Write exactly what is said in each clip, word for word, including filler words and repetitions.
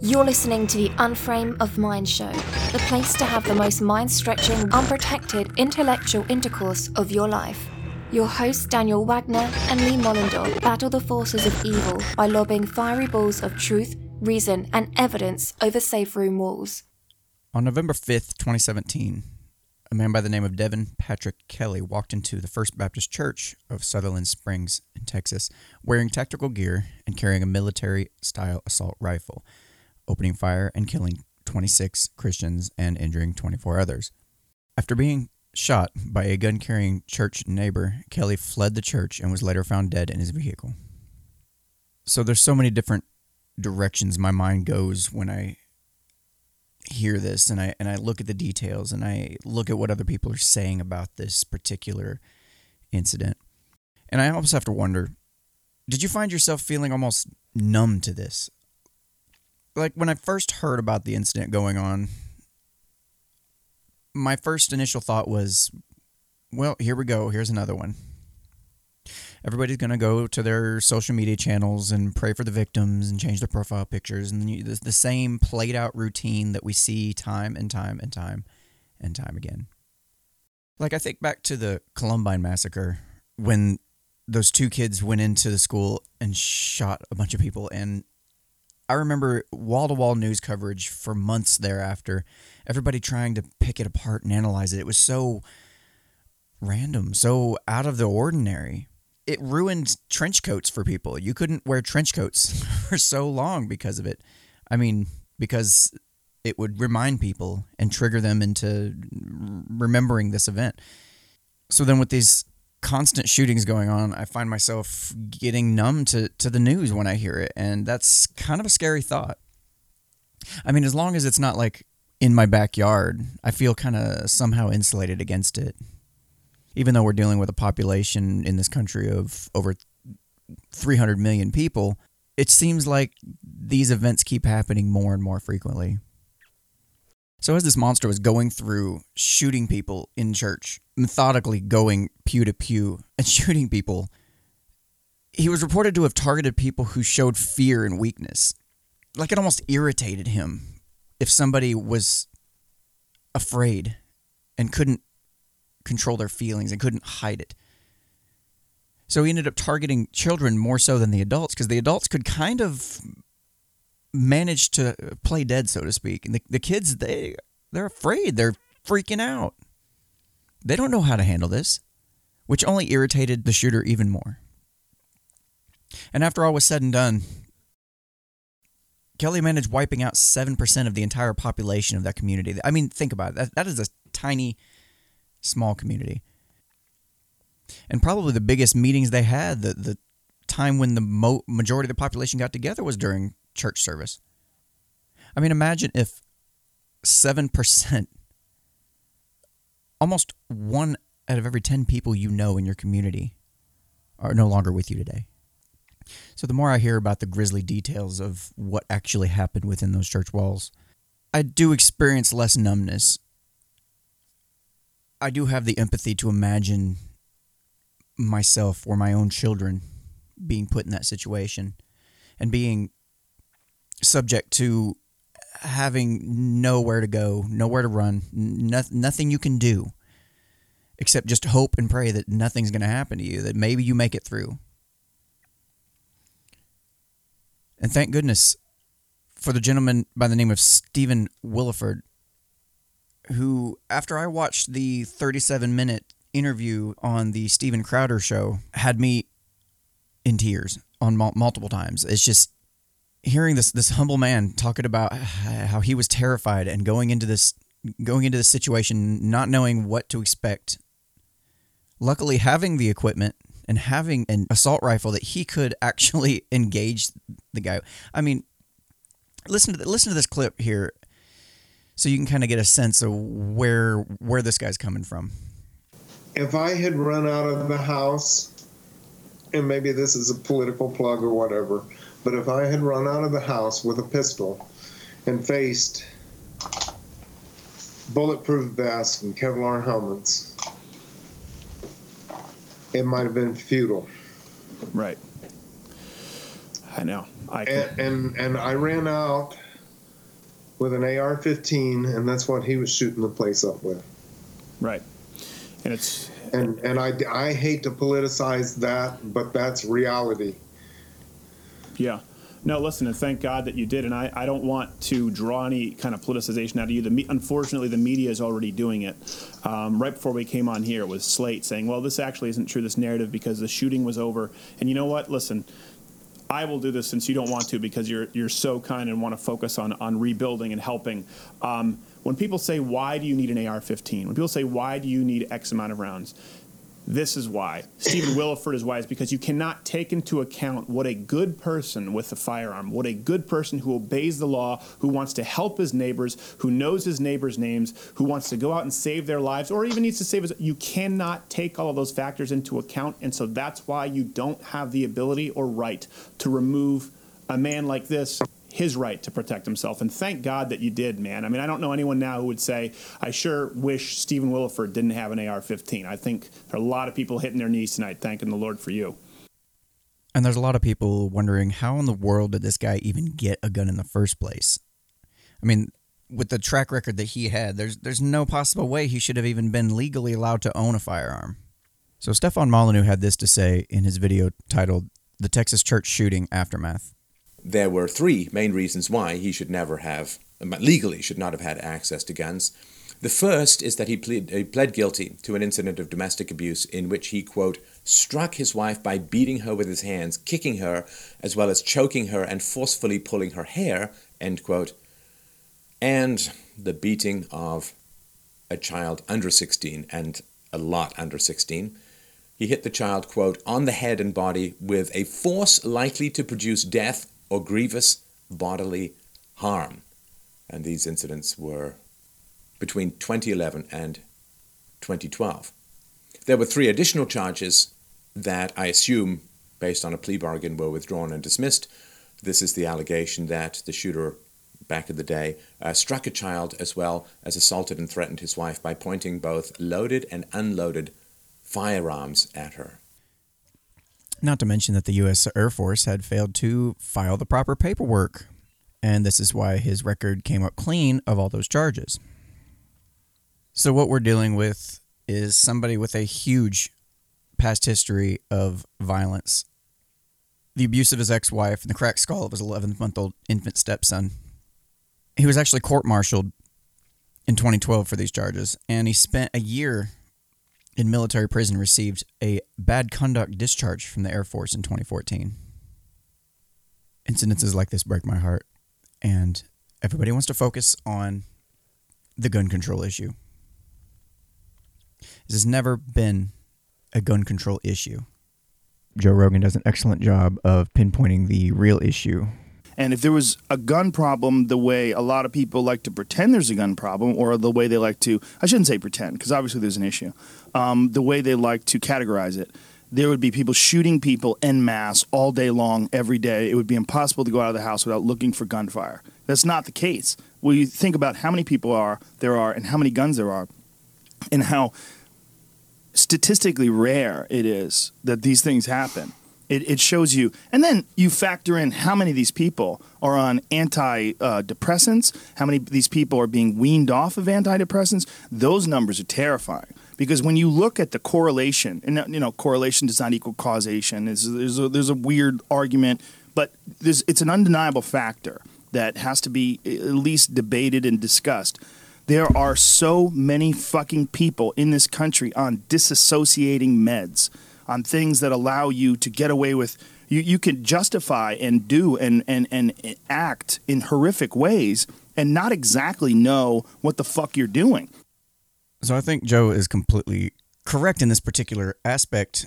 You're listening to the Unframe of Mind Show, the place to have the most mind-stretching, unprotected intellectual intercourse of your life. Your hosts Daniel Wagner and Lee Mollendorf battle the forces of evil by lobbing fiery balls of truth, reason, and evidence over safe room walls. On November fifth, twenty seventeen, a man by the name of Devin Patrick Kelly walked into the First Baptist Church of Sutherland Springs in Texas, wearing tactical gear and carrying a military-style assault rifle, opening fire and killing twenty-six Christians and injuring twenty-four others. After being shot by a gun-carrying church neighbor, Kelly fled the church and was later found dead in his vehicle. So there's so many different directions my mind goes when I hear this, and I and I look at the details, and I look at what other people are saying about this particular incident. And I almost have to wonder, did you find yourself feeling almost numb to this? Like, when I first heard about the incident going on, my first initial thought was, well, here we go, here's another one. Everybody's going to go to their social media channels and pray for the victims and change their profile pictures. And you, the, the same played out routine that we see time and time and time and time again. Like, I think back to the Columbine massacre when those two kids went into the school and shot a bunch of people. And I remember wall-to-wall news coverage for months thereafter, everybody trying to pick it apart and analyze it. It was so random, so out of the ordinary. It ruined trench coats for people. You couldn't wear trench coats for so long because of it. I mean, because it would remind people and trigger them into remembering this event. So then with these constant shootings going on, I find myself getting numb to, to the news when I hear it. And that's kind of a scary thought. I mean, as long as it's not like in my backyard, I feel kind of somehow insulated against it. Even though we're dealing with a population in this country of over three hundred million people, it seems like these events keep happening more and more frequently. So as this monster was going through shooting people in church, methodically going pew to pew and shooting people, he was reported to have targeted people who showed fear and weakness. Like, it almost irritated him if somebody was afraid and couldn't control their feelings and couldn't hide it. So he ended up targeting children more so than the adults, because the adults could kind of manage to play dead, so to speak. And the, the kids, they, they're afraid. They're freaking out. They don't know how to handle this, which only irritated the shooter even more. And after all was said and done, Kelly managed wiping out seven percent of the entire population of that community. I mean, think about it. That, that is a tiny small community. And probably the biggest meetings they had, the, the time when the mo- majority of the population got together, was during church service. I mean, imagine if seven percent, almost one out of every ten people you know in your community, are no longer with you today. So the more I hear about the grisly details of what actually happened within those church walls, I do experience less numbness. I do have the empathy to imagine myself or my own children being put in that situation and being subject to having nowhere to go, nowhere to run, no, nothing you can do except just hope and pray that nothing's going to happen to you, that maybe you make it through. And thank goodness for the gentleman by the name of Stephen Willeford, who, after I watched the thirty-seven minute interview on the Stephen Crowder show, had me in tears on mul- multiple times. It's just hearing this this humble man talking about how he was terrified and going into this going into this situation not knowing what to expect. Luckily, having the equipment and having an assault rifle that he could actually engage the guy. I mean, listen to the, listen to this clip here, so you can kind of get a sense of where where this guy's coming from. If I had run out of the house, and maybe this is a political plug or whatever, but if I had run out of the house with a pistol and faced bulletproof vests and Kevlar helmets, it might have been futile. Right. I know. I can... and, and and I ran out with an A R fifteen, and that's what he was shooting the place up with. Right. And it's and and I, I hate to politicize that, but that's reality. Yeah. No, listen, and thank God that you did, and I, I don't want to draw any kind of politicization out of you. The me- unfortunately, the media is already doing it. Um, right before we came on here was Slate saying, well, this actually isn't true, this narrative, because the shooting was over. And you know what? Listen, I will do this since you don't want to because you're you're so kind and want to focus on, on rebuilding and helping. Um, when people say, why do you need an A R fifteen? When people say, why do you need X amount of rounds? This is why. Stephen Willeford is why. It's because you cannot take into account what a good person with a firearm, what a good person who obeys the law, who wants to help his neighbors, who knows his neighbors' names, who wants to go out and save their lives, or even needs to save his. You cannot take all of those factors into account, and so that's why you don't have the ability or right to remove a man like this, his right to protect himself. And thank God that you did, man. I mean, I don't know anyone now who would say, I sure wish Stephen Willeford didn't have an A R fifteen. I think there are a lot of people hitting their knees tonight, thanking the Lord for you. And there's a lot of people wondering, how in the world did this guy even get a gun in the first place? I mean, with the track record that he had, there's there's no possible way he should have even been legally allowed to own a firearm. So Stefan Molyneux had this to say in his video titled, The Texas Church Shooting Aftermath. There were three main reasons why he should never have, legally should not have had access to guns. The first is that he plead, he pled guilty to an incident of domestic abuse in which he, quote, struck his wife by beating her with his hands, kicking her, as well as choking her and forcefully pulling her hair, end quote, and the beating of a child under sixteen and a lot under sixteen. He hit the child, quote, on the head and body with a force likely to produce death or grievous bodily harm. And these incidents were between twenty eleven and twenty twelve. There were three additional charges that I assume, based on a plea bargain, were withdrawn and dismissed. This is the allegation that the shooter, back in the day, uh, struck a child as well as assaulted and threatened his wife by pointing both loaded and unloaded firearms at her. Not to mention that the U S Air Force had failed to file the proper paperwork. And this is why his record came up clean of all those charges. So what we're dealing with is somebody with a huge past history of violence. The abuse of his ex-wife and the cracked skull of his eleven-month-old infant stepson. He was actually court-martialed in twenty twelve for these charges. And he spent a year in military prison, received a bad conduct discharge from the Air Force in twenty fourteen. Incidences like this break my heart, and everybody wants to focus on the gun control issue. This has never been a gun control issue. Joe Rogan does an excellent job of pinpointing the real issue. And if there was a gun problem the way a lot of people like to pretend there's a gun problem, or the way they like to, I shouldn't say pretend, because obviously there's an issue, um, the way they like to categorize it, there would be people shooting people en masse all day long, every day. It would be impossible to go out of the house without looking for gunfire. That's not the case. Well, you think about how many people are there are and how many guns there are and how statistically rare it is that these things happen. It, it shows you, and then you factor in how many of these people are on antidepressants, uh, how many of these people are being weaned off of antidepressants. Those numbers are terrifying, because when you look at the correlation, and you know, correlation does not equal causation. It's, there's a, there's a weird argument, but there's, it's an undeniable factor that has to be at least debated and discussed. There are so many fucking people in this country on disassociating meds, on things that allow you to get away with, you, you can justify and do and, and, and act in horrific ways and not exactly know what the fuck you're doing. So I think Joe is completely correct in this particular aspect,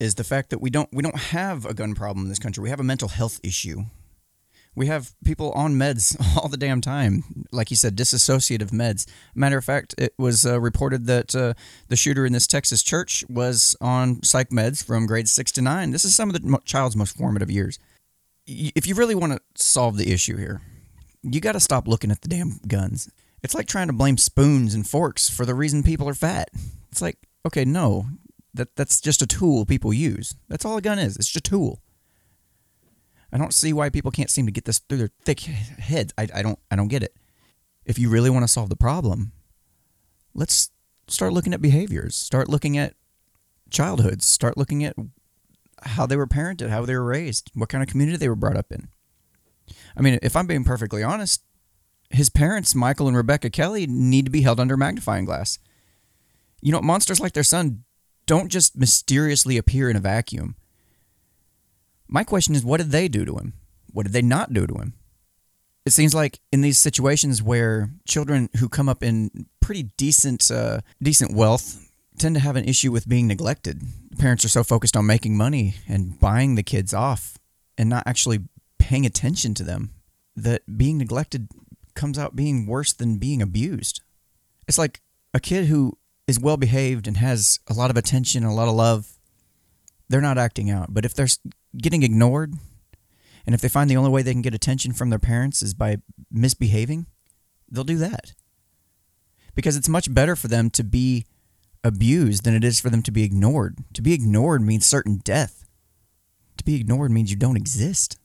is the fact that we don't we don't have a gun problem in this country. We have a mental health issue. We have people on meds all the damn time. Like you said, disassociative meds. Matter of fact, it was uh, reported that uh, the shooter in this Texas church was on psych meds from grades six to nine. This is some of the child's most formative years. If you really want to solve the issue here, you got to stop looking at the damn guns. It's like trying to blame spoons and forks for the reason people are fat. It's like, okay, no, that that's just a tool people use. That's all a gun is. It's just a tool. I don't see why people can't seem to get this through their thick heads. I, I don't I don't get it. if you really want to solve the problem, let's start looking at behaviors, start looking at childhoods, start looking at how they were parented, how they were raised, what kind of community they were brought up in. I mean, if I'm being perfectly honest, his parents, Michael and Rebecca Kelly, need to be held under a magnifying glass. You know, monsters like their son don't just mysteriously appear in a vacuum. My question is, what did they do to him? What did they not do to him? It seems like in these situations where children who come up in pretty decent uh, decent wealth tend to have an issue with being neglected. Parents are so focused on making money and buying the kids off and not actually paying attention to them that being neglected comes out being worse than being abused. It's like a kid who is well-behaved and has a lot of attention and a lot of love, they're not acting out. But if they're getting ignored, and if they find the only way they can get attention from their parents is by misbehaving, they'll do that. Because it's much better for them to be abused than it is for them to be ignored. To be ignored means certain death. To be ignored means you don't exist.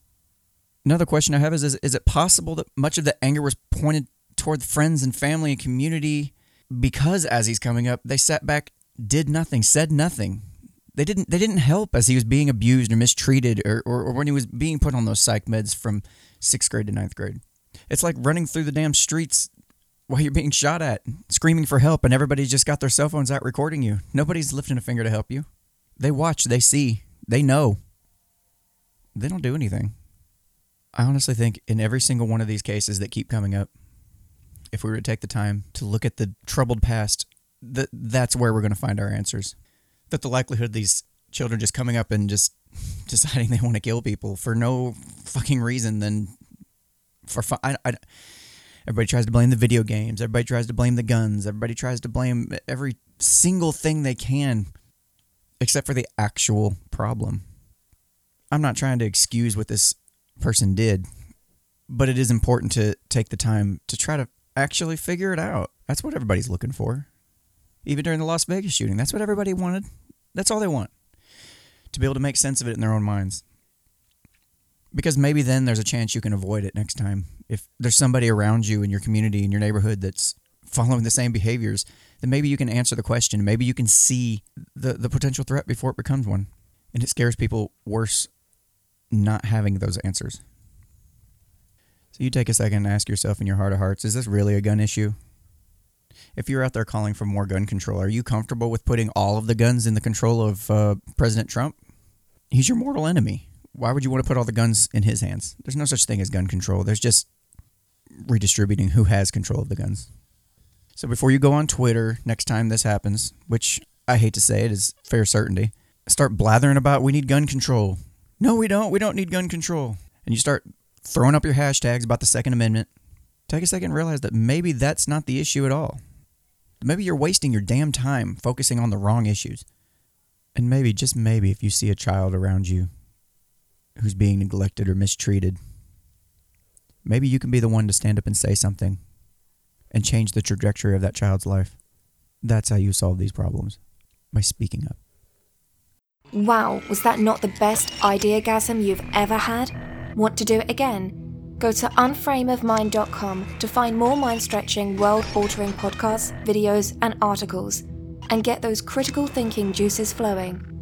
Another question I have is, is, is it possible that much of the anger was pointed toward friends and family and community because as he's coming up, they sat back, did nothing, said nothing. They didn't they didn't help as he was being abused or mistreated or, or, or when he was being put on those psych meds from sixth grade to ninth grade. It's like running through the damn streets while you're being shot at, screaming for help, and everybody's just got their cell phones out recording you. Nobody's lifting a finger to help you. They watch, they see, they know. They don't do anything. I honestly think in every single one of these cases that keep coming up, if we were to take the time to look at the troubled past, that that's where we're going to find our answers. That the likelihood of these children just coming up and just deciding they want to kill people for no fucking reason than for fun. I, I, everybody tries to blame the video games. Everybody tries to blame the guns. Everybody tries to blame every single thing they can, except for the actual problem. I'm not trying to excuse what this person did, but it is important to take the time to try to actually figure it out. That's what everybody's looking for. Even during the Las Vegas shooting, that's what everybody wanted. That's all they want. To be able to make sense of it in their own minds. Because maybe then there's a chance you can avoid it next time. If there's somebody around you in your community, in your neighborhood that's following the same behaviors, then maybe you can answer the question. Maybe you can see the, the potential threat before it becomes one. And it scares people worse not having those answers. So you take a second and ask yourself in your heart of hearts, is this really a gun issue? If you're out there calling for more gun control, are you comfortable with putting all of the guns in the control of uh, President Trump? He's your mortal enemy. Why would you want to put all the guns in his hands? There's no such thing as gun control. There's just redistributing who has control of the guns. So before you go on Twitter next time this happens, which I hate to say it is fair certainty, start blathering about we need gun control. No, we don't. We don't need gun control. And you start throwing up your hashtags about the Second Amendment. Take a second and realize that maybe that's not the issue at all. Maybe you're wasting your damn time focusing on the wrong issues. And maybe, just maybe, if you see a child around you who's being neglected or mistreated, maybe you can be the one to stand up and say something and change the trajectory of that child's life. That's how you solve these problems, by speaking up. Wow, was that not the best ideagasm you've ever had? Want to do it again? Go to unframe of mind dot com to find more mind-stretching, world-altering podcasts, videos, and articles, and get those critical thinking juices flowing.